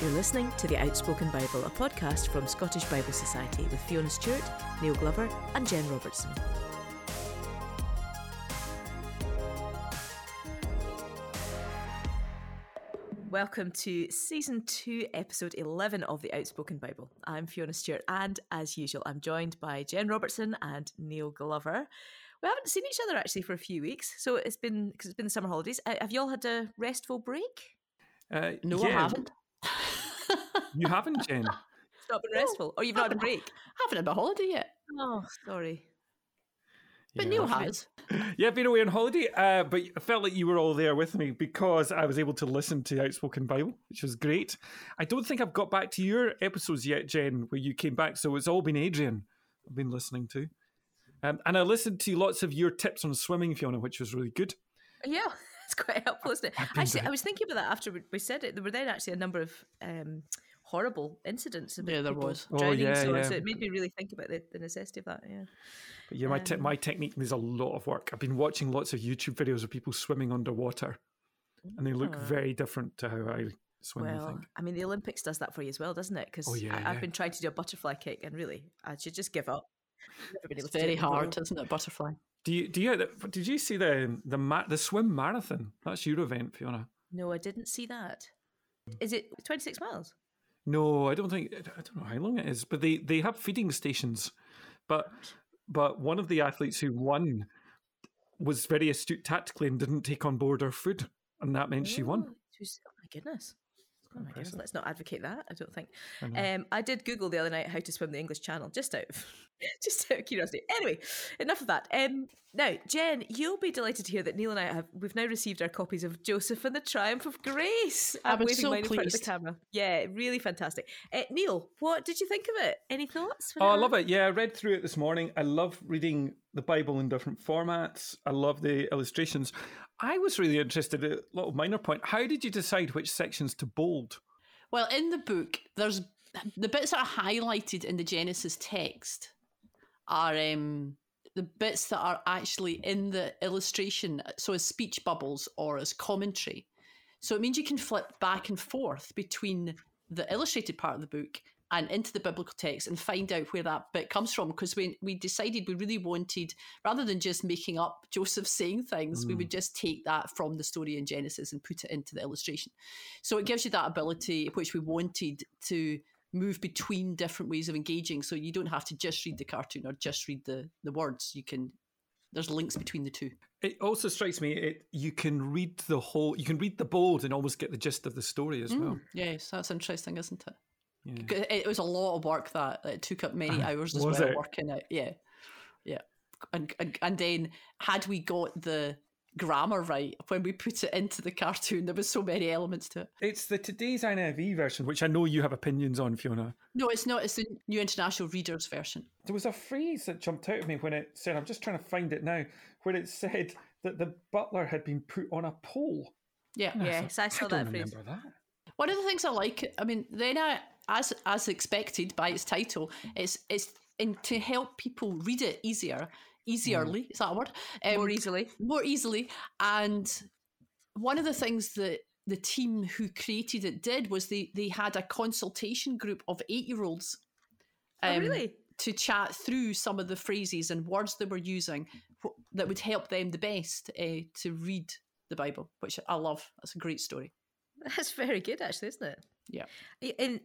You're listening to The Outspoken Bible, a podcast from Scottish Bible Society with Fiona Stewart, Neil Glover and Jen Robertson. Welcome to Season 2, Episode 11 of The Outspoken Bible. I'm Fiona Stewart and, as usual, I'm joined by Jen Robertson and Neil Glover. We haven't seen each other, actually, for a few weeks, so it's been the summer holidays. Have you all had a restful break? No, yeah. I haven't. You haven't, Jen? It's not been restful? Or you've not had a break? I haven't had a holiday yet. Oh, sorry. But yeah, Neil has. Yeah, I've been away on holiday, but I felt like you were all there with me because I was able to listen to Outspoken Bible, which was great. I don't think I've got back to your episodes yet, Jen, where you came back, so it's all been Adrian I've been listening to. And I listened to lots of your tips on swimming, Fiona, which was really good. Yeah, it's quite helpful, isn't it? Actually, I was thinking about that after we said it. There were then actually a number of horrible incidents about people drowning. So it made me really think about the necessity of that, yeah. But yeah, my technique needs a lot of work. I've been watching lots of YouTube videos of people swimming underwater, and they look very different to how I swim, I think. I mean, the Olympics does that for you as well, doesn't it? Because I've been trying to do a butterfly kick, and really, I should just give up. It's very hard, isn't it, butterfly? Did you see the swim marathon? That's your event, Fiona. No, I didn't see that. Is it 26 miles? No, I don't know how long it is, but they have feeding stations. But one of the athletes who won was very astute tactically and didn't take on board her food, and that meant she won. Oh my goodness. Oh my goodness, let's not advocate that, I don't think. I did Google the other night how to swim the English Channel, just out of curiosity. Anyway, enough of that. Now, Jen, you'll be delighted to hear that Neil and I we've now received our copies of Joseph and the Triumph of Grace. I'm waving so mine in front of the camera. Yeah, really fantastic. Neil, what did you think of it? Any thoughts? Oh, I love it. Yeah, I read through it this morning. I love reading the Bible in different formats. I love the illustrations. I was really interested, a little minor point, how did you decide which sections to bold? Well, in the book, there's the bits that are highlighted in the Genesis text are the bits that are actually in the illustration, so as speech bubbles or as commentary. So it means you can flip back and forth between the illustrated part of the book and into the biblical text and find out where that bit comes from, because we decided we really wanted, rather than just making up Joseph saying things, we would just take that from the story in Genesis and put it into the illustration. So it gives you that ability, which we wanted, to move between different ways of engaging, so you don't have to just read the cartoon or just read the words. There's links between the two. It also strikes me you can read the bold and almost get the gist of the story as well. Yes, that's interesting, isn't it? Yeah. It was a lot of work that it took up many hours as well, working out. Yeah, yeah. And then had we got the grammar right when we put it into the cartoon, there was so many elements to it. It's the today's NIV version, which I know you have opinions on, Fiona. No, it's not. It's the New International Readers version. There was a phrase that jumped out at me when it said, I'm just trying to find it now, where it said that the butler had been put on a pole. Yeah, yes, I saw that phrase. I don't remember that. One of the things I like, I mean, as expected by its title, it's to help people read it easierly. Is that a word? More easily. And one of the things that the team who created it did was they had a consultation group of 8-year-olds. Really? To chat through some of the phrases and words they were using that would help them the best to read the Bible, which I love. That's a great story. That's very good, actually, isn't it? Yeah. And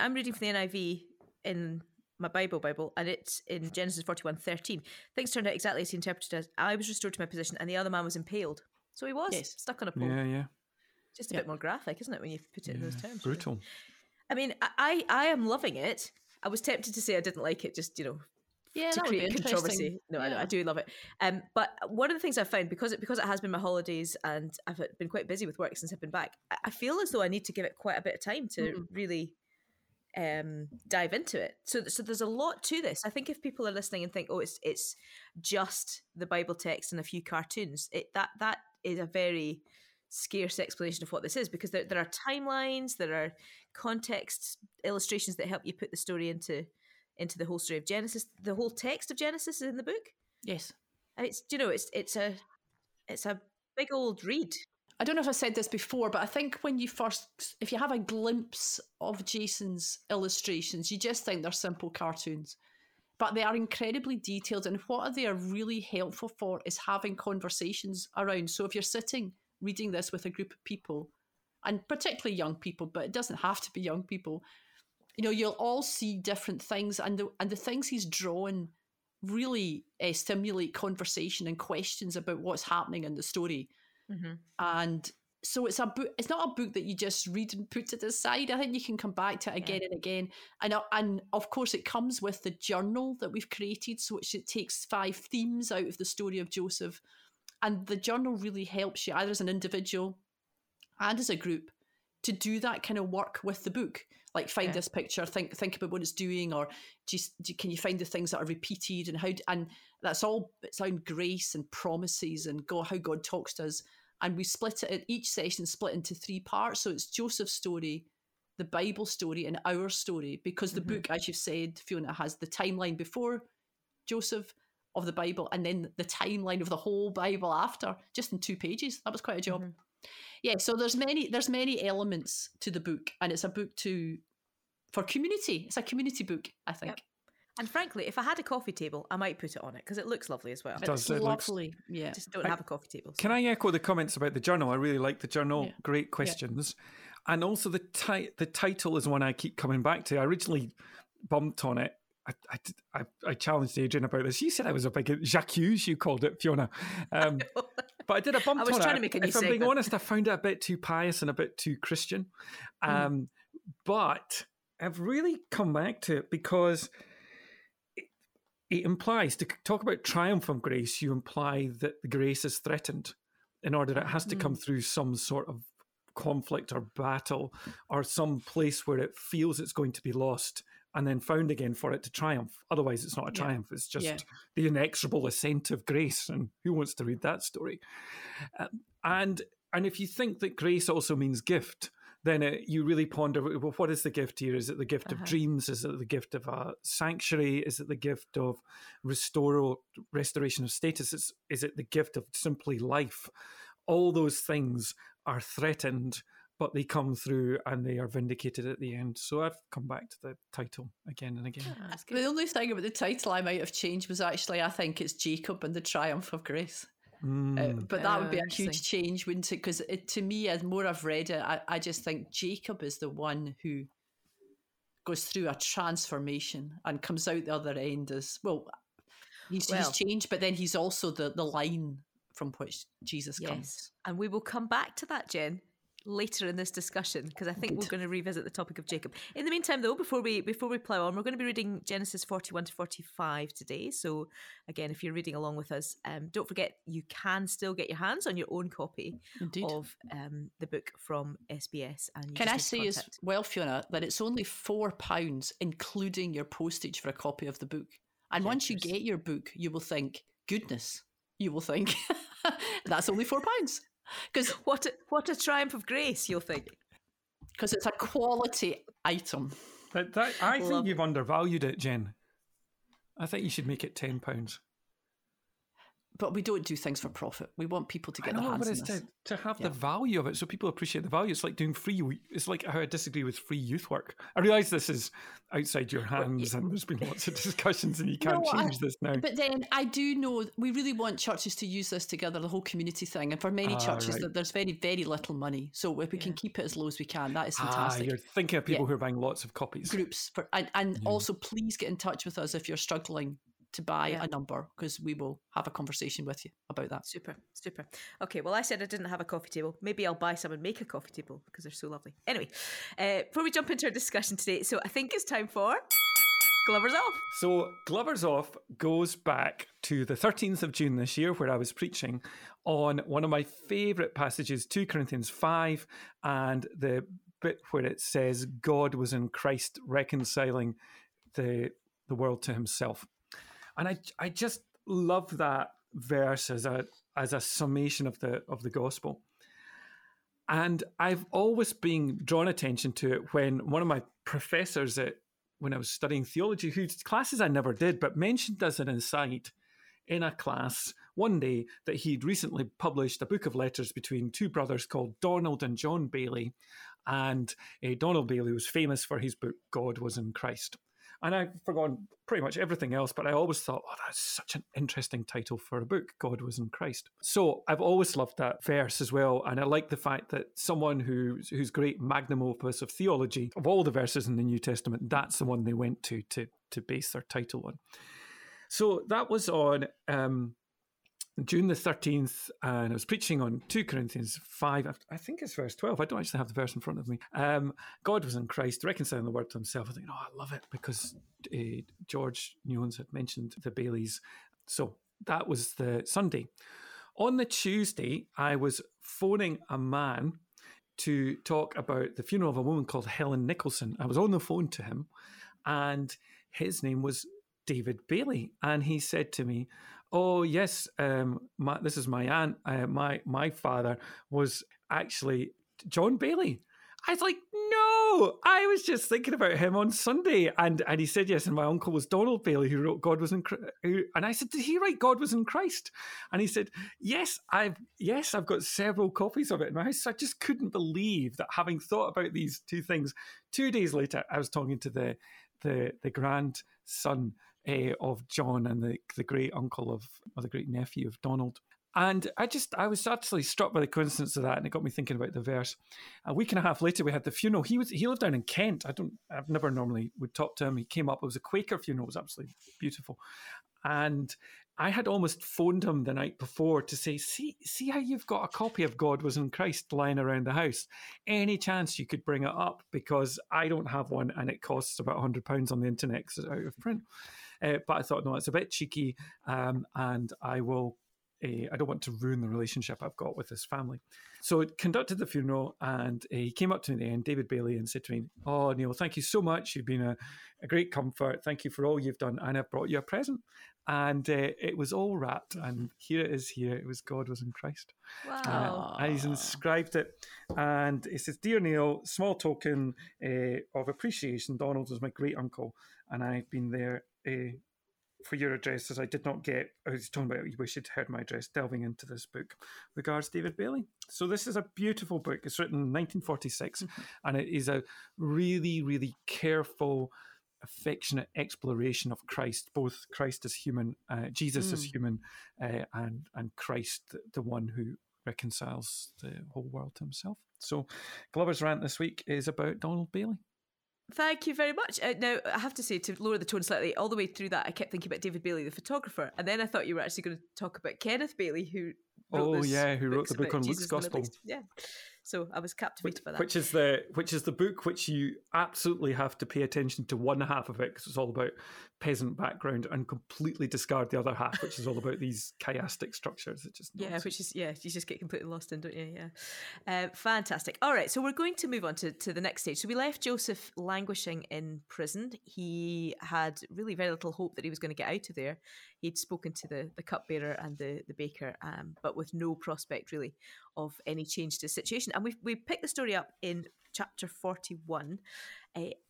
I'm reading from the NIV in my Bible, and it's in Genesis 41:13. Things turned out exactly as he interpreted as, I was restored to my position, and the other man was impaled. So he was stuck on a pole. Yeah, yeah. Just a bit more graphic, isn't it, when you put it in those terms? Brutal. I mean, I am loving it. I was tempted to say I didn't like it, just, to create controversy. No, yeah. I do love it. But one of the things I've found, because it has been my holidays and I've been quite busy with work since I've been back, I feel as though I need to give it quite a bit of time to really dive into it. So there's a lot to this. I think if people are listening and think, oh, it's just the Bible text and a few cartoons, that is a very scarce explanation of what this is, because there are timelines, there are context illustrations that help you put the story into the whole story of Genesis. The whole text of Genesis is in the book. Yes, and it's a big old read. I don't know if I said this before, but I think when you first, if you have a glimpse of Jason's illustrations, you just think they're simple cartoons. But they are incredibly detailed, and what they are really helpful for is having conversations around. So if you're sitting reading this with a group of people, and particularly young people, but it doesn't have to be young people, you know, you'll all see different things, and the things he's drawn really stimulate conversation and questions about what's happening in the story. Mm-hmm. And so it's a book. It's not a book that you just read and put to the side. I think you can come back to it again and again. And of course, it comes with the journal that we've created, so it takes 5 themes out of the story of Joseph. And the journal really helps you, either as an individual and as a group, to do that kind of work with the book. Like find this picture, think about what it's doing, or can you find the things that are repeated, and how? And that's all. It's on grace and promises and God, how God talks to us. And we split it, each session split into 3 parts. So it's Joseph's story, the Bible story, and our story, because the book, as you've said, Fiona, has the timeline before Joseph of the Bible, and then the timeline of the whole Bible after, just in 2 pages. That was quite a job. Mm-hmm. Yeah, so there's many elements to the book, and it's a book for community. It's a community book, I think. Yep. And frankly, if I had a coffee table, I might put it on it, because it looks lovely as well. It lovely, looks... yeah. Just don't have a coffee table. So. Can I echo the comments about the journal? I really like the journal. Yeah. Great questions. Yeah. And also the title is one I keep coming back to. I originally bumped on it. I challenged Adrian about this. You said I was a big Jacques, you called it, Fiona. But I did a bump on it. I was trying to make a new segment. If I'm being honest, I found it a bit too pious and a bit too Christian. But I've really come back to it because it implies, to talk about triumph of grace, you imply that the grace is threatened in order that it has to come through some sort of conflict or battle or some place where it feels it's going to be lost and then found again for it to triumph. Otherwise, it's not a triumph. It's just the inexorable ascent of grace. And who wants to read that story? And if you think that grace also means gift, then you really ponder, well, what is the gift here? Is it the gift of dreams? Is it the gift of a sanctuary? Is it the gift of restoration of status? Is it the gift of simply life? All those things are threatened, but they come through and they are vindicated at the end. So I've come back to the title again and again. Yeah, the only thing about the title I might have changed was actually, I think it's Jacob and the Triumph of Grace. But that would be a huge change, wouldn't it? Because to me, as more I've read it, I just think Jacob is the one who goes through a transformation and comes out the other end as, well, he's changed, but then he's also the line from which Jesus comes. And we will come back to that, Jen, later in this discussion, because I think we're going to revisit the topic of Jacob. In the meantime, though, before we plough on, we're going to be reading Genesis 41 to 45 today. So again, if you're reading along with us, don't forget you can still get your hands on your own copy of the book from SBS. And can I say as well, Fiona, that it's only £4, including your postage, for a copy of the book. And once you get your book, you will think, goodness, you will think, that's only £4. Because what a triumph of grace, you'll think. Because it's a quality item. But I think you've undervalued it, Jen. I think you should make it £10. But we don't do things for profit. We want people to get their hands on this. To have the value of it, so people appreciate the value. It's like doing free. It's like how I disagree with free youth work. I realise this is outside your hands, and there's been lots of discussions, and you can't change this now. But then I do know we really want churches to use this together, the whole community thing. And for many churches, there's very, very little money. So if we can keep it as low as we can, that is fantastic. You're thinking of people who are buying lots of copies. Groups and also, please get in touch with us if you're struggling to buy a number, because we will have a conversation with you about that. Super. Okay, well, I said I didn't have a coffee table. Maybe I'll buy some and make a coffee table, because they're so lovely. Anyway, before we jump into our discussion today, so I think it's time for Glover's Off. So Glover's Off goes back to the 13th of June this year, where I was preaching on one of my favourite passages, 2 Corinthians 5, and the bit where it says, God was in Christ reconciling the world to himself. And I just love that verse as a summation of the gospel. And I've always been drawn attention to it when one of my professors when I was studying theology, whose classes I never did, but mentioned as an insight in a class one day that he'd recently published a book of letters between two brothers called Donald and John Baillie. And Donald Bailey was famous for his book, God Was in Christ. And I've forgotten pretty much everything else, but I always thought, oh, that's such an interesting title for a book, God Was in Christ. So I've always loved that verse as well. And I like the fact that someone who's great magnum opus of theology, of all the verses in the New Testament, that's the one they went to base their title on. So that was on June the 13th, and I was preaching on 2 Corinthians 5, I think it's verse 12, I don't actually have the verse in front of me. God was in Christ, reconciling the world to himself. I think, oh, I love it, because George Nuance had mentioned the Baileys. So that was the Sunday. On the Tuesday, I was phoning a man to talk about the funeral of a woman called Helen Nicholson. I was on the phone to him, and his name was David Bailey, and he said to me, oh, yes, this is my aunt. My father was actually John Bailey. I was like, no, I was just thinking about him on Sunday. And he said, yes, and my uncle was Donald Bailey, who wrote God Was in Christ. And I said, did he write God Was in Christ? And he said, yes, I've got several copies of it in my house. So I just couldn't believe that, having thought about these two things, 2 days later, I was talking to the grandson of John and the great uncle of, or the great nephew of Donald. And I was absolutely struck by the coincidence of that, and it got me thinking about the verse. A week and a half later, we had the funeral. He lived down in Kent. I've never normally would talk to him. He came up. It was a Quaker funeral. It was absolutely beautiful. And I had almost phoned him the night before to say, see how you've got a copy of God Was in Christ lying around the house. Any chance you could bring it up, because I don't have one, and it costs about £100 on the internet because it's out of print. But I thought, no, it's a bit cheeky, and I don't want to ruin the relationship I've got with this family. So I conducted the funeral, and he came up to me at the end, David Bailey, and said to me, oh, Neil, thank you so much. You've been a great comfort. Thank you for all you've done. And I've brought you a present. And it was all wrapped. And here it is here. It was God Was in Christ. Wow. And he's inscribed it. And it says, Dear Neil, small token of appreciation. Donald was my great uncle, and I've been there for your address, as I did not get. I was talking about, you wish you'd heard my address, delving into this book. Regards, David Bailey. So this is a beautiful book. It's written in 1946, mm-hmm. and it is a really, really careful, affectionate exploration of Christ, both Christ as human, Jesus as human, and Christ, the one who reconciles the whole world to himself. So Glover's rant this week is about Donald Bailey. Thank you very much. Now, I have to say, to lower the tone slightly, all the way through that, I kept thinking about David Bailey, the photographer, and then I thought you were actually going to talk about Kenneth Bailey, who wrote who wrote the book on Jesus, Luke's Gospel. Yeah, so I was captivated by that. Which is the book which you absolutely have to pay attention to one half of it, because it's all about peasant background, and completely discard the other half, which is all about these chiastic structures. It just you just get completely lost in, don't you? Yeah, fantastic. All right, so we're going to move on to the next stage. So we left Joseph languishing in prison. He had really very little hope that he was going to get out of there. He'd spoken to the cupbearer and the baker, but with no prospect really of any change to the situation. And we pick the story up in chapter 41,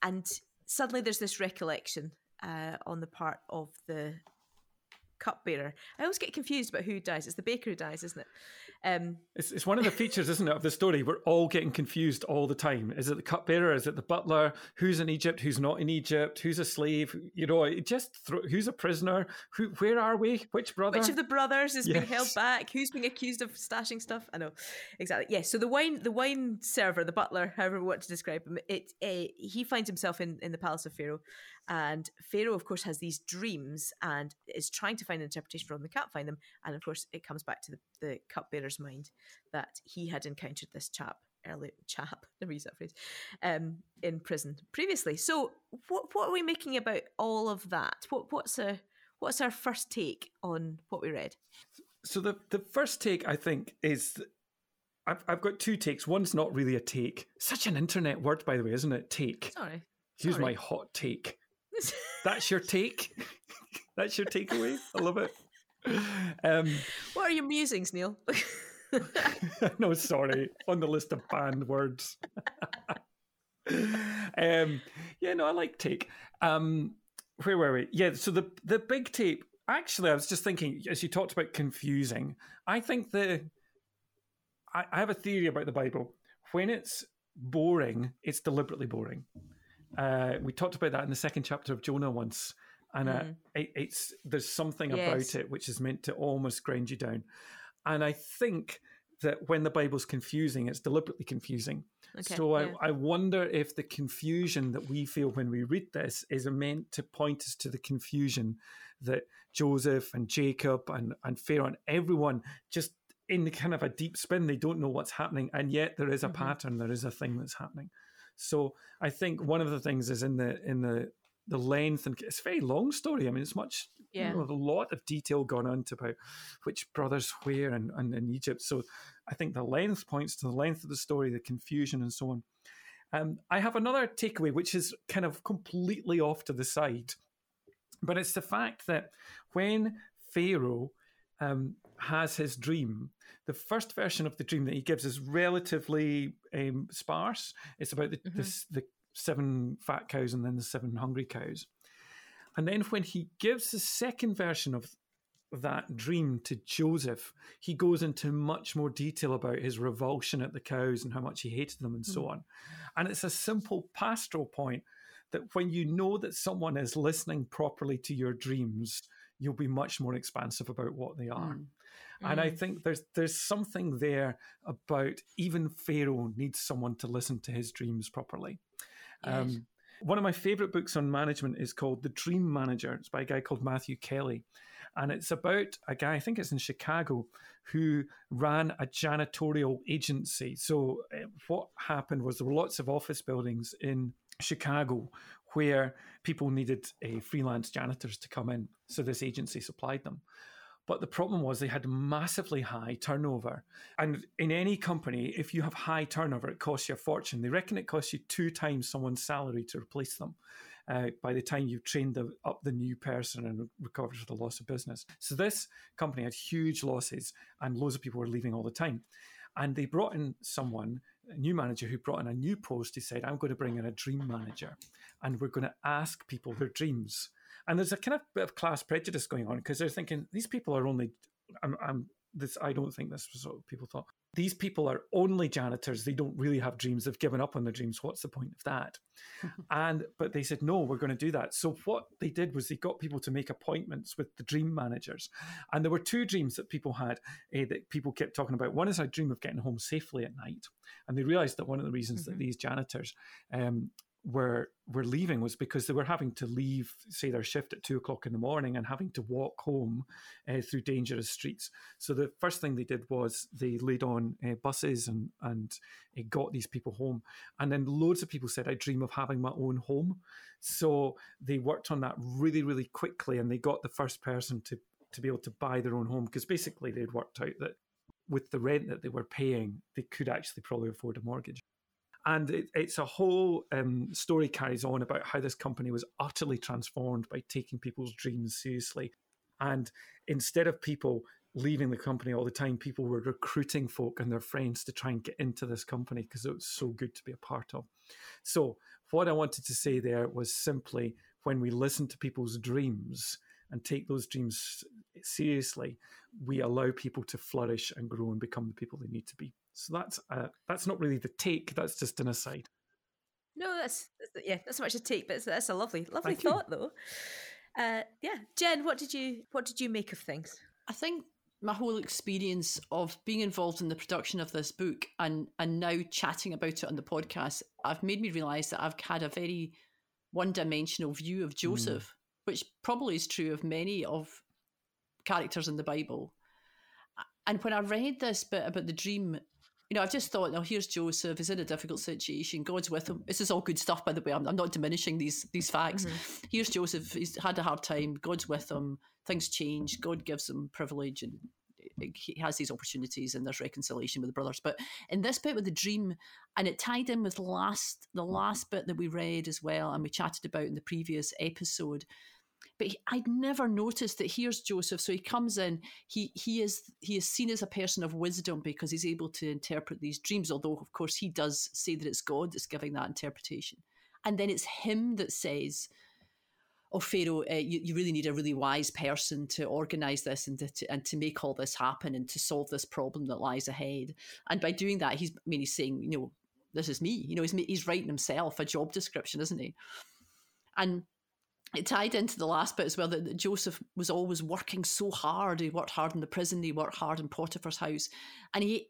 and suddenly there's this recollection on the part of the cupbearer. I always get confused about who dies. It's the baker who dies, isn't it? It's one of the features, isn't it, of the story? We're all getting confused all the time. Is it the cupbearer? Is it the butler? Who's in Egypt? Who's not in Egypt? Who's a slave? You know, who's a prisoner? Where are we? Which brother? Which of the brothers is being held back? Who's being accused of stashing stuff? I know, exactly. Yes. Yeah, so the wine server, the butler, however we want to describe him, he finds himself in the palace of Pharaoh. And Pharaoh, of course, has these dreams and is trying to find an interpretation for them. They can't find them. And, of course, it comes back to the cupbearer's mind that he had encountered this chap, never use that phrase, in prison previously. So what are we making about all of that? What's our first take on what we read? So the first take, I think, is... I've got two takes. One's not really a take. Such an internet word, by the way, isn't it? Take. Sorry. Here's my hot take. That's your take. That's your takeaway. I love it. What are your musings, Neil? No, sorry. On the list of banned words. I like take. Where were we? Yeah, so the big take actually, I was just thinking, as you talked about confusing, I think I have a theory about the Bible. When it's boring, it's deliberately boring. We talked about that in the second chapter of Jonah once. And there's something about it which is meant to almost grind you down. And I think that when the Bible's confusing, it's deliberately confusing. Okay, so I wonder if the confusion that we feel when we read this is meant to point us to the confusion that Joseph and Jacob and Pharaoh and everyone just in the kind of a deep spin, they don't know what's happening. And yet there is a pattern, there is a thing that's happening. So I think one of the things is in the length, and it's a very long story. I mean, it's much, a lot of detail gone on to about which brothers where and in Egypt. So I think the length points to the length of the story, the confusion and so on. I have another takeaway, which is kind of completely off to the side, but it's the fact that when Pharaoh has his dream, the first version of the dream that he gives is relatively sparse. It's about the 7 fat cows and then the 7 hungry cows. And then when he gives the second version of that dream to Joseph, he goes into much more detail about his revulsion at the cows and how much he hated them and so on. And it's a simple pastoral point that when you know that someone is listening properly to your dreams, you'll be much more expansive about what they are. And I think there's something there about even Pharaoh needs someone to listen to his dreams properly. One of my favorite books on management is called The Dream Manager. It's by a guy called Matthew Kelly. And it's about a guy, I think it's in Chicago, who ran a janitorial agency. So what happened was there were lots of office buildings in Chicago where people needed freelance janitors to come in. So this agency supplied them. But the problem was they had massively high turnover. And in any company, if you have high turnover, it costs you a fortune. They reckon it costs you 2 times someone's salary to replace them by the time you've trained up the new person and recovered for the loss of business. So this company had huge losses and loads of people were leaving all the time. And they brought in someone, a new manager who brought in a new post. He said, I'm going to bring in a dream manager and we're going to ask people their dreams. And there's a kind of bit of class prejudice going on because they're thinking these people are only, I don't think this was what people thought. These people are only janitors. They don't really have dreams. They've given up on their dreams. What's the point of that? But they said, no, we're going to do that. So what they did was they got people to make appointments with the dream managers. And there were 2 dreams that people had that people kept talking about. One is a dream of getting home safely at night. And they realized that one of the reasons that these janitors were leaving was because they were having to leave, say, their shift at 2:00 in the morning and having to walk home through dangerous streets. So the first thing they did was they laid on buses and got these people home. And then loads of people said, I dream of having my own home. So they worked on that really, really quickly. And they got the first person to be able to buy their own home because basically they'd worked out that with the rent that they were paying, they could actually probably afford a mortgage. And it's a whole story carries on about how this company was utterly transformed by taking people's dreams seriously. And instead of people leaving the company all the time, people were recruiting folk and their friends to try and get into this company because it was so good to be a part of. So what I wanted to say there was simply when we listen to people's dreams and take those dreams seriously, we allow people to flourish and grow and become the people they need to be. So that's not really the take. That's just an aside. No, that's so much a take, but that's a lovely thought though. Jen, what did you make of things? I think my whole experience of being involved in the production of this book and now chatting about it on the podcast, I've made me realise that I've had a very one-dimensional view of Joseph, which probably is true of many of characters in the Bible. And when I read this bit about the dream, you know, I've just thought, now here's Joseph, he's in a difficult situation, God's with him. This is all good stuff, by the way. I'm not diminishing these facts. Here's Joseph, he's had a hard time, God's with him, things change, God gives him privilege and he has these opportunities and there's reconciliation with the brothers. But in this bit with the dream, and it tied in with the last bit that we read as well and we chatted about in the previous episode. But I'd never noticed that here's Joseph. So he comes in, he is seen as a person of wisdom because he's able to interpret these dreams, although, of course, he does say that it's God that's giving that interpretation. And then it's him that says, oh, Pharaoh, you really need a really wise person to organize this and to make all this happen and to solve this problem that lies ahead. And by doing that, he's saying, this is me. He's writing himself a job description, isn't he? And it tied into the last bit as well, that Joseph was always working so hard. He worked hard in the prison. He worked hard in Potiphar's house. And we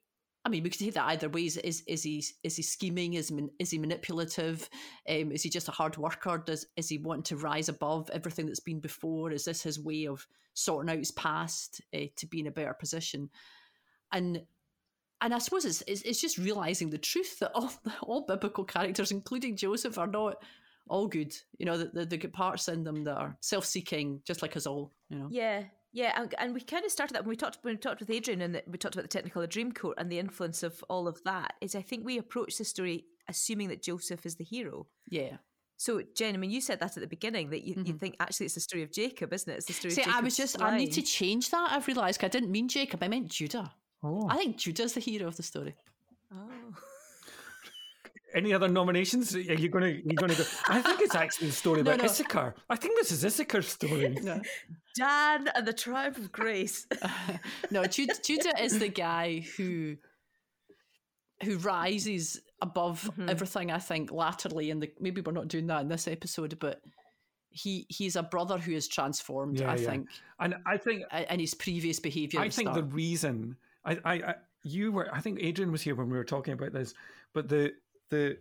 could take that either way. Is he scheming? Is he manipulative? Is he just a hard worker? Is he wanting to rise above everything that's been before? Is this his way of sorting out his past to be in a better position? And I suppose it's just realizing the truth that all biblical characters, including Joseph, are not all good. The good parts in them that are self-seeking, just like us all. Yeah. Yeah, and we kind of started that when we talked with Adrian, and we talked about the Technicolor Dreamcoat and the influence of all of that. Is I think we approach the story assuming that Joseph is the hero. Yeah. So Jen, you said that at the beginning that you think actually it's the story of Jacob, isn't it? It's the story. See, of Jacob's I need to change that. I've realised I didn't mean Jacob. I meant Judah. Oh. I think Judah's the hero of the story. Oh. Any other nominations? Are you going to go? I think it's actually the story about Issachar. I think this is Issachar's story. No. Dan and the Triumph of Grace. No, Judah is the guy who rises above everything, I think, latterly. And maybe we're not doing that in this episode, but he's a brother who is transformed, I think. And I think... And his previous behaviour. I think the reason... I think Adrian was here when we were talking about this, but I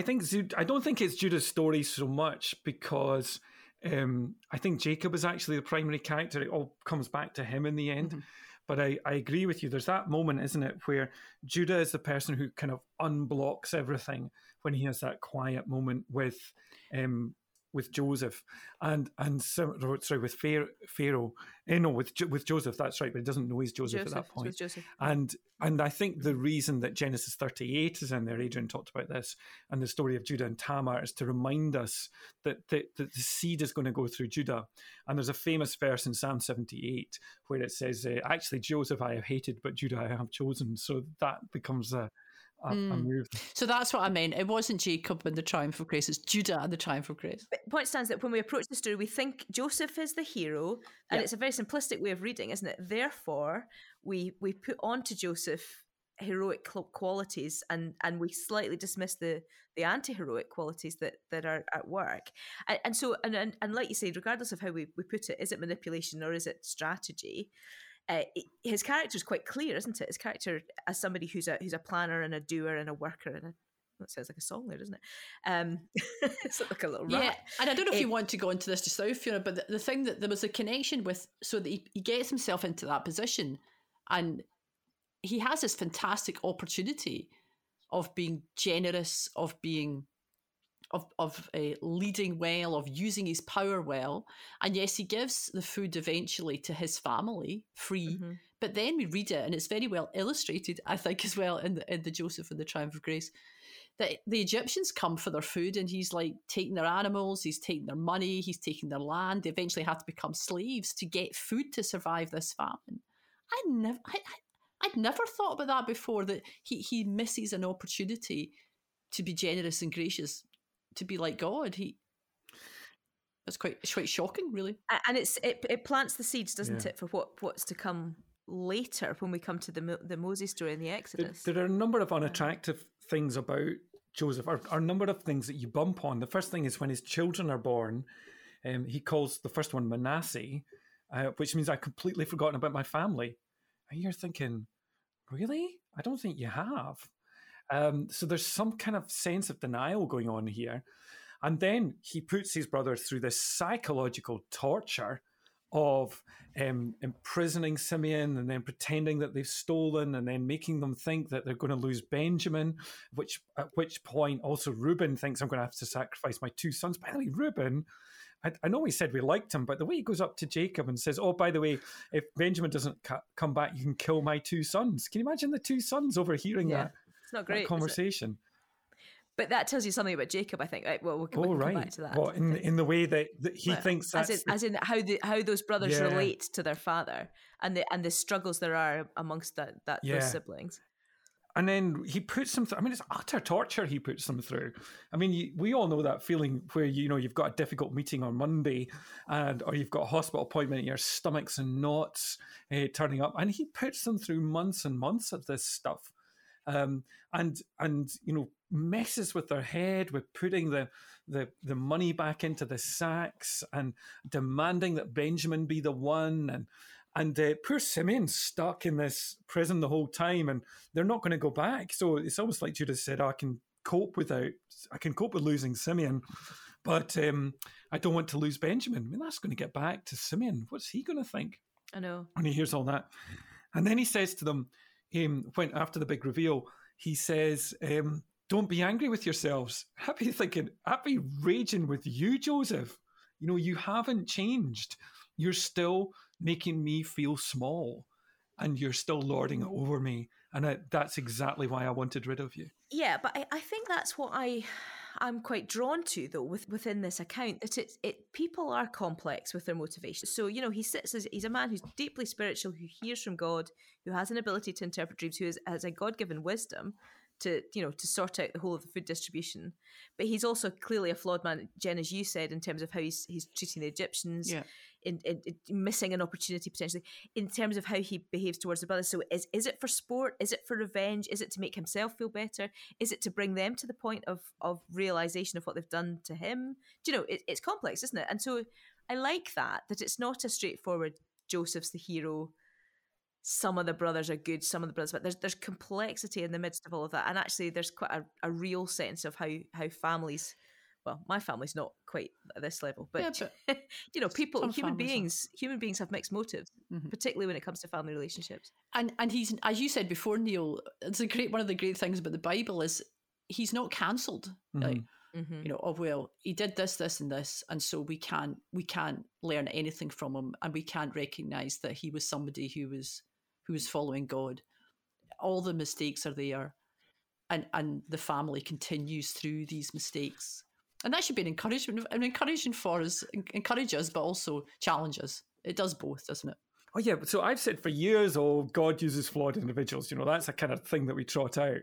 don't think it's Judah's story so much, because I think Jacob is actually the primary character. It all comes back to him in the end. Mm-hmm. But I agree with you. There's that moment, isn't it, where Judah is the person who kind of unblocks everything when he has that quiet moment with Joseph with Joseph. That's right, but he doesn't know he's Joseph at that point. And I think the reason that Genesis 38 is in there, Adrian talked about this, and the story of Judah and Tamar, is to remind us that the seed is going to go through Judah. And there's a famous verse in Psalm 78 where it says, actually Joseph I have hated, but Judah I have chosen. So that becomes a move. So that's what I meant. It wasn't Jacob and the Triumph of Grace, it's Judah and the Triumph of Grace. But point stands that when we approach the story, we think Joseph is the hero, and it's a very simplistic way of reading, isn't it? Therefore, we put on to Joseph heroic qualities, and we slightly dismiss the anti-heroic qualities that are at work. And so, like you said, regardless of how we put it, is it manipulation or is it strategy? His character is quite clear, isn't it? His character as somebody who's a planner and a doer and a worker and that sounds like a song there, doesn't it? It's like a little rap. And I don't know if you want to go into this just now, Fiona, but the thing that there was a connection with, so that he gets himself into that position, and he has this fantastic opportunity of being generous, of being leading well, of using his power well. And yes, he gives the food eventually to his family free, but then we read it, and it's very well illustrated, I think, as well in the Joseph and the Triumph of Grace, that the Egyptians come for their food, and he's like taking their animals, he's taking their money, he's taking their land. They eventually have to become slaves to get food to survive this famine. I'd never thought about that before, that he misses an opportunity to be generous and gracious, to be like God. That's quite shocking, really. And it plants the seeds, doesn't it, for what's to come later when we come to the Moses story in the Exodus. There are a number of unattractive things about Joseph, or a number of things that you bump on. The first thing is when his children are born, he calls the first one Manasseh, which means I've completely forgotten about my family. And you're thinking, really? I don't think you have. So there's some kind of sense of denial going on here. And then he puts his brother through this psychological torture of imprisoning Simeon, and then pretending that they've stolen, and then making them think that they're going to lose Benjamin, at which point also Reuben thinks, I'm going to have to sacrifice my two sons. By the way, Reuben, I know we said we liked him, but the way he goes up to Jacob and says, oh, by the way, if Benjamin doesn't come back, you can kill my two sons. Can you imagine the two sons overhearing that? It's not great, that conversation. But that tells you something about Jacob, I think. Right? Well, we'll come back to that. Well, in the way that he thinks that's... As in how those brothers relate to their father, and the struggles there are amongst those siblings. And then he puts them through, I mean, it's utter torture he puts them through. I mean, we all know that feeling where, you know, you've got a difficult meeting on Monday or you've got a hospital appointment and your stomach's in knots turning up. And he puts them through months and months of this stuff and you know, messes with their head with putting the money back into the sacks and demanding that Benjamin be the one and poor Simeon's stuck in this prison the whole time, and they're not going to go back. So it's almost like Judas said, I can cope with losing Simeon, but I don't want to lose Benjamin. I mean, that's going to get back to Simeon. What's he going to think? I know. When he hears all that. And then he says to them, when after the big reveal, he says, don't be angry with yourselves. I'd be raging with you, Joseph. You know, you haven't changed. You're still making me feel small, and you're still lording it over me. And that's exactly why I wanted rid of you. Yeah, but I think that's what I'm quite drawn to, though, within this account, that people are complex with their motivations. So, you know, he's a man who's deeply spiritual, who hears from God, who has an ability to interpret dreams, who has a God-given wisdom to, you know, to sort out the whole of the food distribution. But he's also clearly a flawed man, Jen, as you said, in terms of how he's treating the Egyptians, yeah. in missing an opportunity potentially, in terms of how he behaves towards the brothers. So is it for sport? Is it for revenge? Is it to make himself feel better? Is it to bring them to the point of realization of what they've done to him? Do you know, it's complex, isn't it? And so I like that it's not a straightforward Joseph's the hero, some of the brothers are good, some of the brothers, but there's complexity in the midst of all of that. And actually there's quite a real sense of how families, well, my family's not quite at this level, but you know, people, human beings have mixed motives, mm-hmm. particularly when it comes to family relationships. And he's, as you said before, Neil, it's one of the great things about the Bible is he's not cancelled. Mm-hmm. Like, mm-hmm. you know, he did this, this, and this, and so we can't learn anything from him, and we can't recognise that he was somebody who was following God. All the mistakes are there, and the family continues through these mistakes. And that should be an encouragement for us, encourage us, but also challenge us. It does both, doesn't it? Oh, yeah. So I've said for years, God uses flawed individuals. You know, that's a kind of thing that we trot out.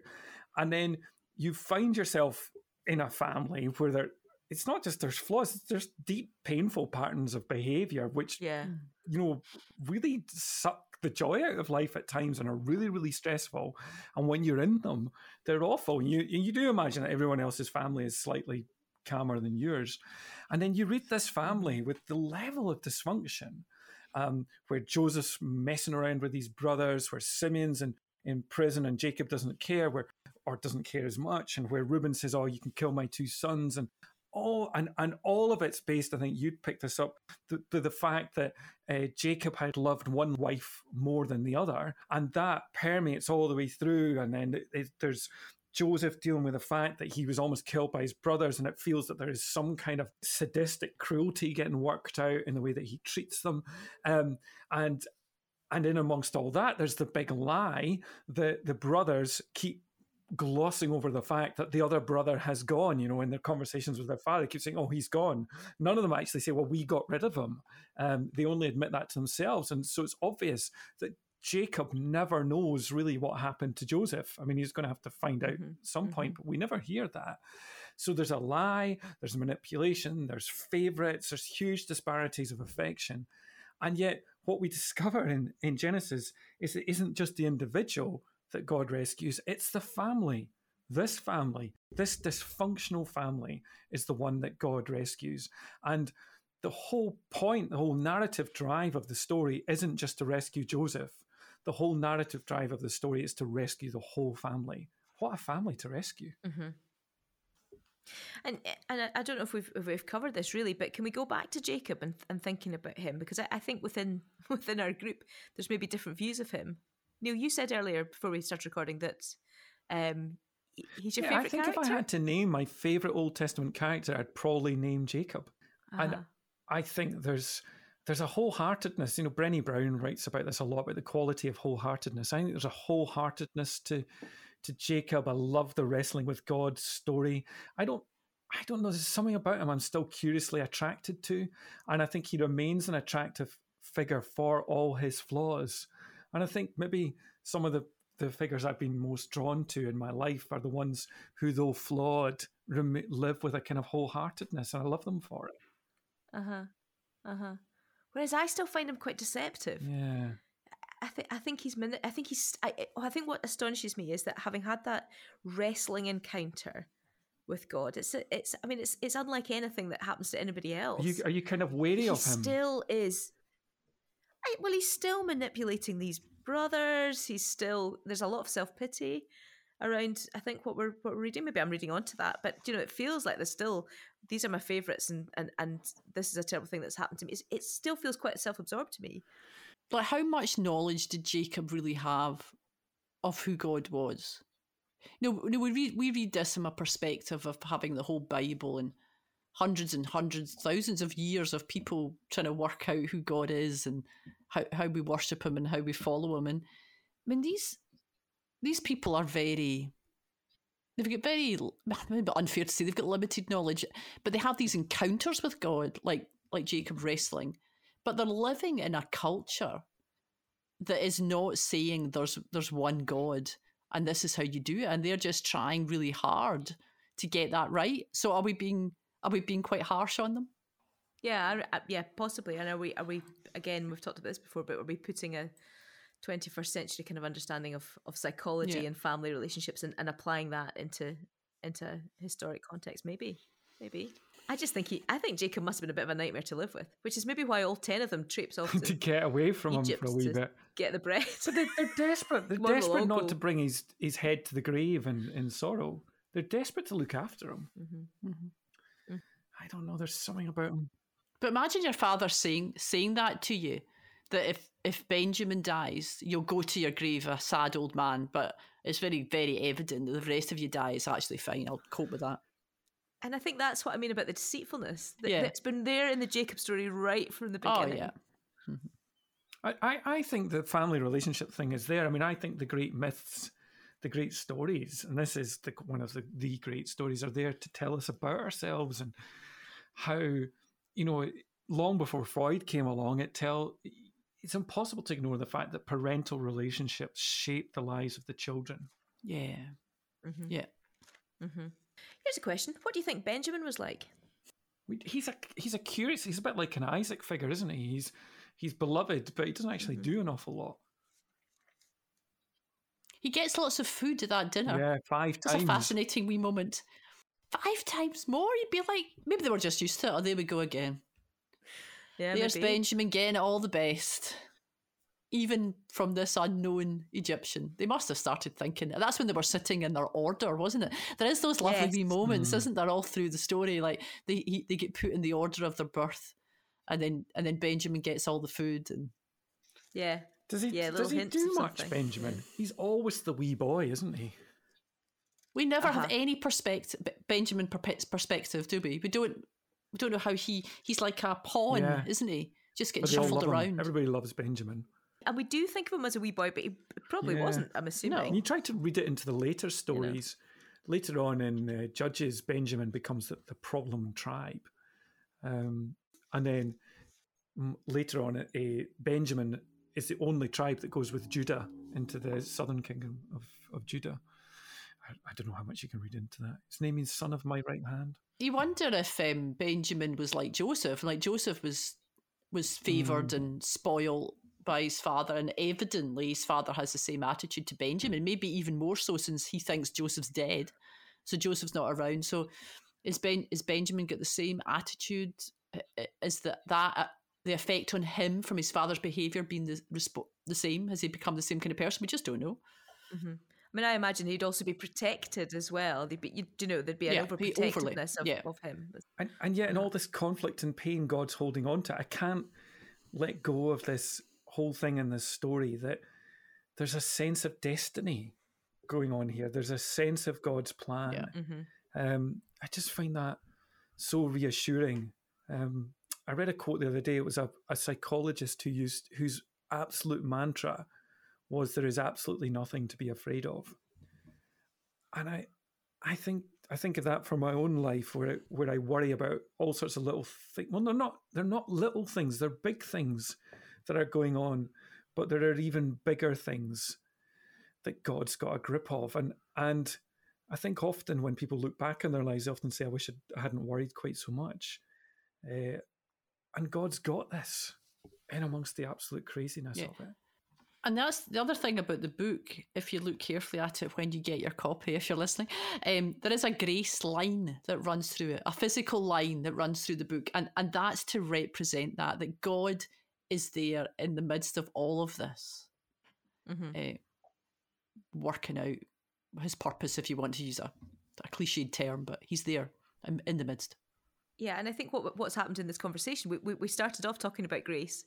And then you find yourself in a family where it's not just there's flaws, there's deep, painful patterns of behaviour, which, yeah. you know, really suck the joy out of life at times and are really, really stressful. And when you're in them, they're awful. You do imagine that everyone else's family is slightly calmer than yours. And then you read this family with the level of dysfunction, where Joseph's messing around with these brothers, where Simeon's in prison and Jacob doesn't care, or doesn't care as much, and where Reuben says, oh, you can kill my two sons, and all of it's based, I think you'd pick this up, the fact that Jacob had loved one wife more than the other, and that permeates all the way through. And then there's Joseph dealing with the fact that he was almost killed by his brothers, and it feels that there is some kind of sadistic cruelty getting worked out in the way that he treats them. And in amongst all that, there's the big lie that the brothers keep glossing over the fact that the other brother has gone. You know, in their conversations with their father, they keep saying, oh, he's gone. None of them actually say, well, we got rid of him. They only admit that to themselves. And so it's obvious that Jacob never knows really what happened to Joseph. I mean, he's going to have to find out mm-hmm. at some mm-hmm. point, but we never hear that. So there's a lie, there's manipulation, there's favorites, there's huge disparities of affection. And yet what we discover in Genesis is it isn't just the individual that God rescues, it's the family. This dysfunctional family is the one that God rescues. And the whole point, the whole narrative drive of the story isn't just to rescue Joseph. The whole narrative drive of the story is to rescue the whole family. What a family to rescue. Mm-hmm. And I don't know if we've covered this really, but can we go back to Jacob and thinking about him? Because I think within our group, there's maybe different views of him. Neil, you said earlier before we started recording that he's your favourite character. I think if I had to name my favourite Old Testament character, I'd probably name Jacob. Uh-huh. And I think there's a wholeheartedness. You know, Brené Brown writes about this a lot, about the quality of wholeheartedness. I think there's a wholeheartedness to Jacob. I love the wrestling with God story. I don't know. There's something about him I'm still curiously attracted to, and I think he remains an attractive figure for all his flaws. And I think maybe some of the the figures I've been most drawn to in my life are the ones who, though flawed, live with a kind of wholeheartedness, and I love them for it. Whereas I still find him quite deceptive. Yeah. I think what astonishes me is that, having had that wrestling encounter with God, it's unlike anything that happens to anybody else. Are you kind of wary of him? He still is. Well, he's still manipulating these brothers. There's a lot of self-pity around. I think what we're reading, maybe I'm reading onto that, but it feels like there's still, these are my favourites, and this is a terrible thing that's happened to me. It still feels quite self-absorbed to me. Like, how much knowledge did Jacob really have of who God was? We read this from a perspective of having the whole Bible and hundreds, thousands of years of people trying to work out who God is and how we worship him and how we follow him. And I mean, these people are maybe unfair to say, they've got limited knowledge, but they have these encounters with God, like Jacob wrestling, but they're living in a culture that is not saying there's one God and this is how you do it. And they're just trying really hard to get that right. So are we being quite harsh on them? Yeah, possibly. And are we again, we've talked about this before, but are we putting a 21st century kind of understanding of psychology and family relationships and applying that into historic context? Maybe. I think Jacob must have been a bit of a nightmare to live with, which is maybe why all 10 of them traipse off to get away from Egypt him for a wee bit. Get the bread. But they're desperate. They're desperate not to bring his head to the grave in sorrow. They're desperate to look after him. Mm-hmm. Mm-hmm. I don't know, there's something about him. But imagine your father saying that to you, that if Benjamin dies, you'll go to your grave a sad old man, but it's very, very evident that the rest of you die, it's actually fine, I'll cope with that. And I think that's what I mean about the deceitfulness. That's been there in the Jacob story right from the beginning. Oh, yeah. Mm-hmm. I think the family relationship thing is there. I mean, I think the great myths, the great stories, and this is one of the great stories, are there to tell us about ourselves and how, long before Freud came along, it's impossible to ignore the fact that parental relationships shape the lives of the children. Yeah. Mm-hmm. Yeah. Mm-hmm. Here's a question. What do you think Benjamin was like? He's a bit like an Isaac figure, isn't he? He's beloved, but he doesn't actually do an awful lot. He gets lots of food at that dinner. Yeah, 5 times. It's a fascinating wee moment. 5 times more? You'd be like, maybe they were just used to it. Oh, there we go again. Yeah, there's maybe Benjamin getting all the best, even from this unknown Egyptian. They must have started thinking. That's when they were sitting in their order, wasn't it? There is those lovely wee moments, isn't there, all through the story? Like they get put in the order of their birth, and then Benjamin gets all the food. And yeah. Does he do much, Benjamin? He's always the wee boy, isn't he? We never have any Benjamin perspective, do we? We don't know how he's like a pawn, isn't he? Just getting shuffled around. Everybody loves Benjamin. And we do think of him as a wee boy, but he probably wasn't, I'm assuming. No. And you try to read it into the later stories. Later on in Judges, Benjamin becomes the problem tribe. And then later on, Benjamin is the only tribe that goes with Judah into the southern kingdom of Judah. I don't know how much you can read into that. His name means son of my right hand. You wonder if Benjamin was like Joseph. Like Joseph was favoured and spoiled by his father, and evidently his father has the same attitude to Benjamin, maybe even more so since he thinks Joseph's dead. So Joseph's not around. So is Benjamin got the same attitude? Is that the effect on him from his father's behaviour being the same? Has he become the same kind of person? We just don't know. Mm-hmm. I mean, I imagine he'd also be protected as well. There'd be an overprotectiveness of him. And yet in all this conflict and pain God's holding on to, I can't let go of this whole thing in this story that there's a sense of destiny going on here. There's a sense of God's plan. Yeah. Mm-hmm. I just find that so reassuring. I read a quote the other day. It was a psychologist whose absolute mantra was, there is absolutely nothing to be afraid of. And I think of that for my own life, where I worry about all sorts of little things. Well, they're not little things. They're big things that are going on, but there are even bigger things that God's got a grip of. And I think often when people look back in their lives, they often say, I wish I hadn't worried quite so much. And God's got this in amongst the absolute craziness of it. And that's the other thing about the book, if you look carefully at it when you get your copy, if you're listening, there is a grace line that runs through it, a physical line that runs through the book. And that's to represent that God is there in the midst of all of this, working out his purpose, if you want to use a cliched term, but he's there in the midst. Yeah, and I think what's happened in this conversation, we started off talking about grace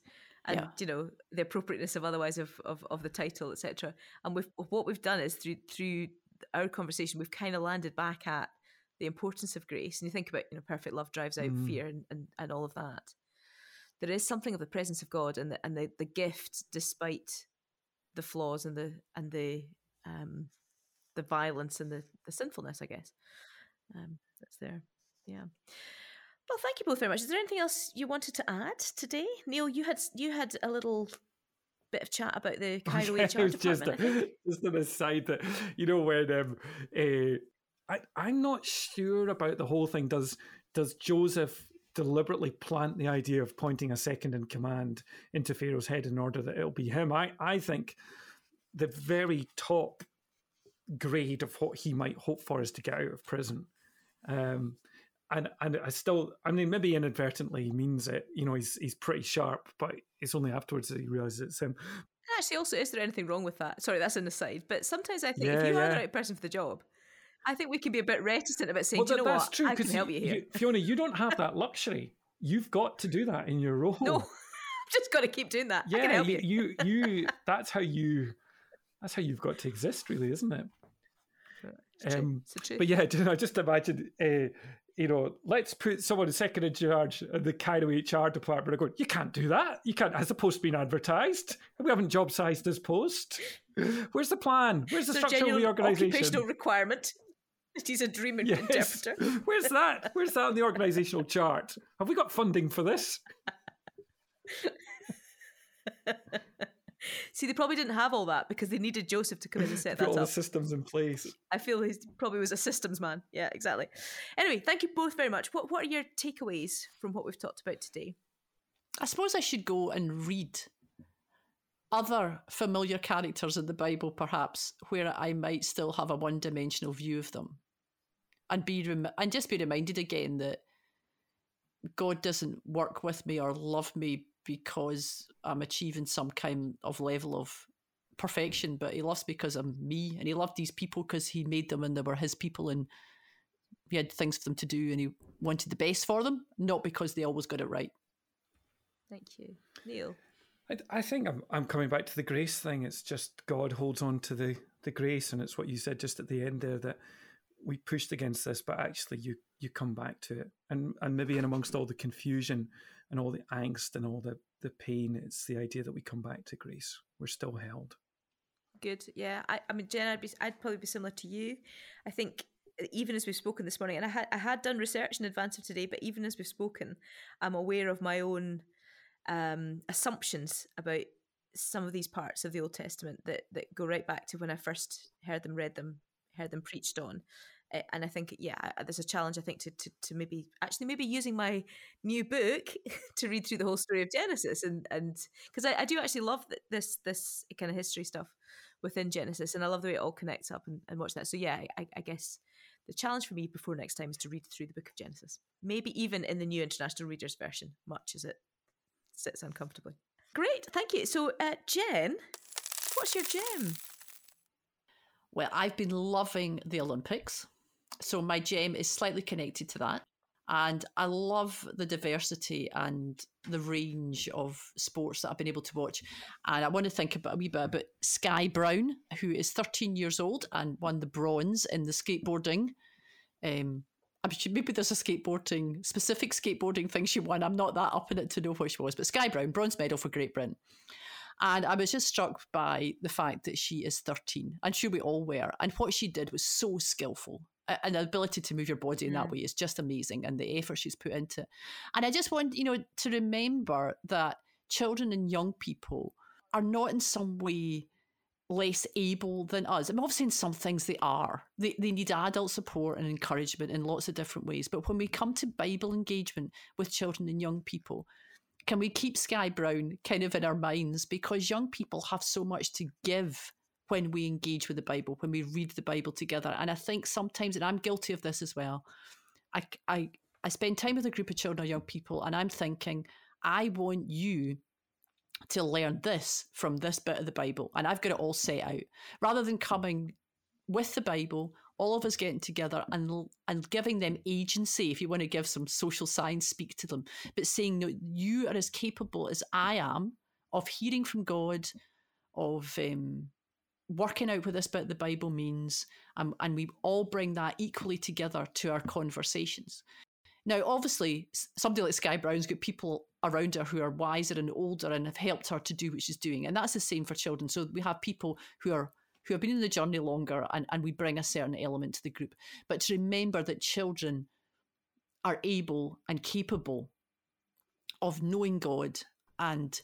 and you know, the appropriateness of otherwise of the title, etc. And what we've done is through our conversation, we've kind of landed back at the importance of grace. And you think about, you know, perfect love drives out fear and all of that. There is something of the presence of God and the gift, despite the flaws and the violence and the sinfulness, I guess, that's there. Yeah. Well, thank you both very much. Is there anything else you wanted to add today? Neil, you had a little bit of chat about the Cairo HR department. Just an aside that, you know, when I'm not sure about the whole thing. Does Joseph deliberately plant the idea of pointing a second in command into Pharaoh's head in order that it'll be him? I think the very top grade of what he might hope for is to get out of prison. And I still, I mean, maybe inadvertently he means it, you know, he's pretty sharp, but it's only afterwards that he realises it's him. And actually, also, is there anything wrong with that? Sorry, that's an aside. But sometimes I think if you are the right person for the job, I think we can be a bit reticent about saying, well, do you know what, true, I can help you here. Fiona, you don't have that luxury. You've got to do that in your role. No, I've just got to keep doing that. Yeah, I can help you. you that's how you've got to exist, really, isn't it? But yeah, I just imagine, you know, let's put someone second in charge of the Cairo HR department. I go, you can't do that. You can't. Has the post been advertised? We haven't job sized this post. Where's the plan? Where's the structural reorganisation? Occupational requirement. He's a dream interpreter. Where's that? Where's that on the organisational chart? Have we got funding for this? See, they probably didn't have all that because they needed Joseph to come in and set that up. Put all the systems in place. I feel he probably was a systems man. Yeah, exactly. Anyway, thank you both very much. What are your takeaways from what we've talked about today? I suppose I should go and read other familiar characters in the Bible, perhaps, where I might still have a one-dimensional view of them, and just be reminded again that God doesn't work with me or love me because I'm achieving some kind of level of perfection, but he loves because I'm me, and he loved these people because he made them and they were his people and he had things for them to do and he wanted the best for them, not because they always got it right. Thank you. Neil? I think I'm coming back to the grace thing. It's just God holds on to the grace, and it's what you said just at the end there, that we pushed against this, but actually you come back to it. And maybe in amongst all the confusion and all the angst and all the pain, it's the idea that we come back to grace. We're still held. Good, yeah. I mean, Jen, I'd probably be similar to you. I think even as we've spoken this morning, and I had done research in advance of today, but even as we've spoken, I'm aware of my own assumptions about some of these parts of the Old Testament that go right back to when I first heard them, read them, heard them preached on. And I think, yeah, there's a challenge, I think, to maybe using my new book to read through the whole story of Genesis, and because I do actually love this kind of history stuff within Genesis, and I love the way it all connects up and watch that. So yeah, I guess the challenge for me before next time is to read through the book of Genesis, maybe even in the New International Readers version, much as it sits uncomfortably. Great, thank you. So Jen, what's your gem? Well, I've been loving the Olympics. So my gem is slightly connected to that. And I love the diversity and the range of sports that I've been able to watch. And I want to think about a wee bit about Sky Brown, who is 13 years old and won the bronze in the skateboarding. Maybe there's a specific skateboarding thing she won. I'm not that up in it to know what she was. But Sky Brown, bronze medal for Great Britain. And I was just struck by the fact that she is 13. I'm sure we all were. And what she did was so skillful. And the ability to move your body in that way is just amazing, and the effort she's put into it. And I just want, you know, to remember that children and young people are not in some way less able than us. I mean, obviously in some things they are. They need adult support and encouragement in lots of different ways. But when we come to Bible engagement with children and young people, can we keep Sky Brown kind of in our minds? Because young people have so much to give when we engage with the Bible, when we read the Bible together. And I think sometimes, and I'm guilty of this as well, I spend time with a group of children or young people and I'm thinking, I want you to learn this from this bit of the Bible. And I've got it all set out. Rather than coming with the Bible, all of us getting together and giving them agency, if you want to give some social science speak to them, but saying, no, you are as capable as I am of hearing from God, of working out what this bit of the Bible means, and we all bring that equally together to our conversations. Now, obviously, somebody like Sky Brown's got people around her who are wiser and older and have helped her to do what she's doing. And that's the same for children. So we have people who have been in the journey longer and we bring a certain element to the group. But to remember that children are able and capable of knowing God and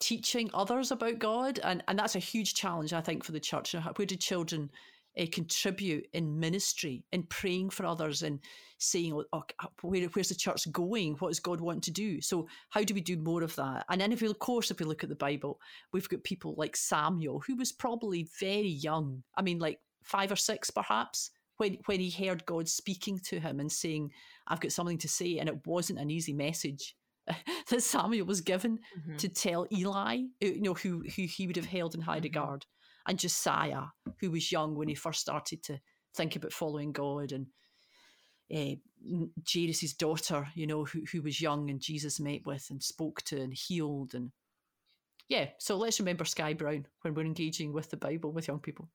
teaching others about God. And that's a huge challenge, I think, for the church. Where do children contribute in ministry, in praying for others and saying, oh, where's the church going? What does God want to do? So how do we do more of that? And then, if we look at the Bible, we've got people like Samuel, who was probably very young. I mean, like 5 or 6, perhaps, when he heard God speaking to him and saying, I've got something to say. And it wasn't an easy message that Samuel was given to tell Eli, who he would have held in high regard. And Josiah, who was young when he first started to think about following God, and Jairus' daughter, who was young and Jesus met with and spoke to and healed. And yeah, so let's remember Sky Brown when we're engaging with the Bible with young people.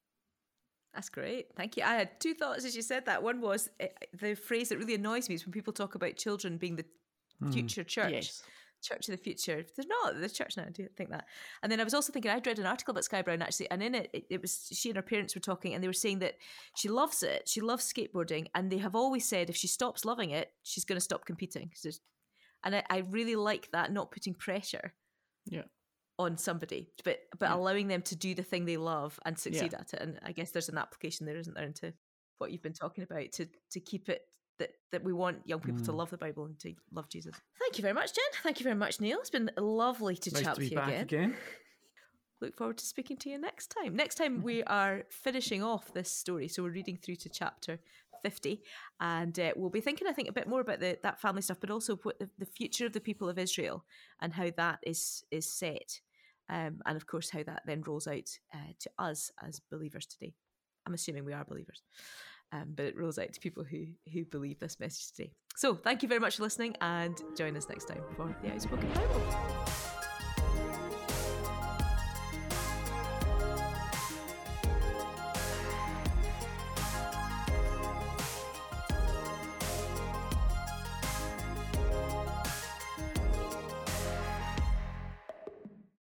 That's great. Thank you. I had two thoughts as you said that. One was the phrase that really annoys me is when people talk about children being the future church. Yes. Church of the future. They're not the church now, I do think that. And then I was also thinking, I'd read an article about Sky Brown actually, and in it was she and her parents were talking and they were saying that she loves it, she loves skateboarding, and they have always said if she stops loving it, she's going to stop competing. And I really like that, not putting pressure on somebody, but allowing them to do the thing they love and succeed at it. And I guess there's an application there, isn't there, into what you've been talking about to keep it that we want young people to love the Bible and to love Jesus. Thank you very much, Jen. Thank you very much, Neil. It's been lovely to chat with you again. Nice to be back again. Look forward to speaking to you next time. Next time we are finishing off this story, so we're reading through to chapter 50, and we'll be thinking, I think, a bit more about that family stuff, but also what the future of the people of Israel and how that is set, and of course how that then rolls out to us as believers today. I'm assuming we are believers. But it rolls out to people who believe this message today. So thank you very much for listening, and join us next time for The Outspoken Bible.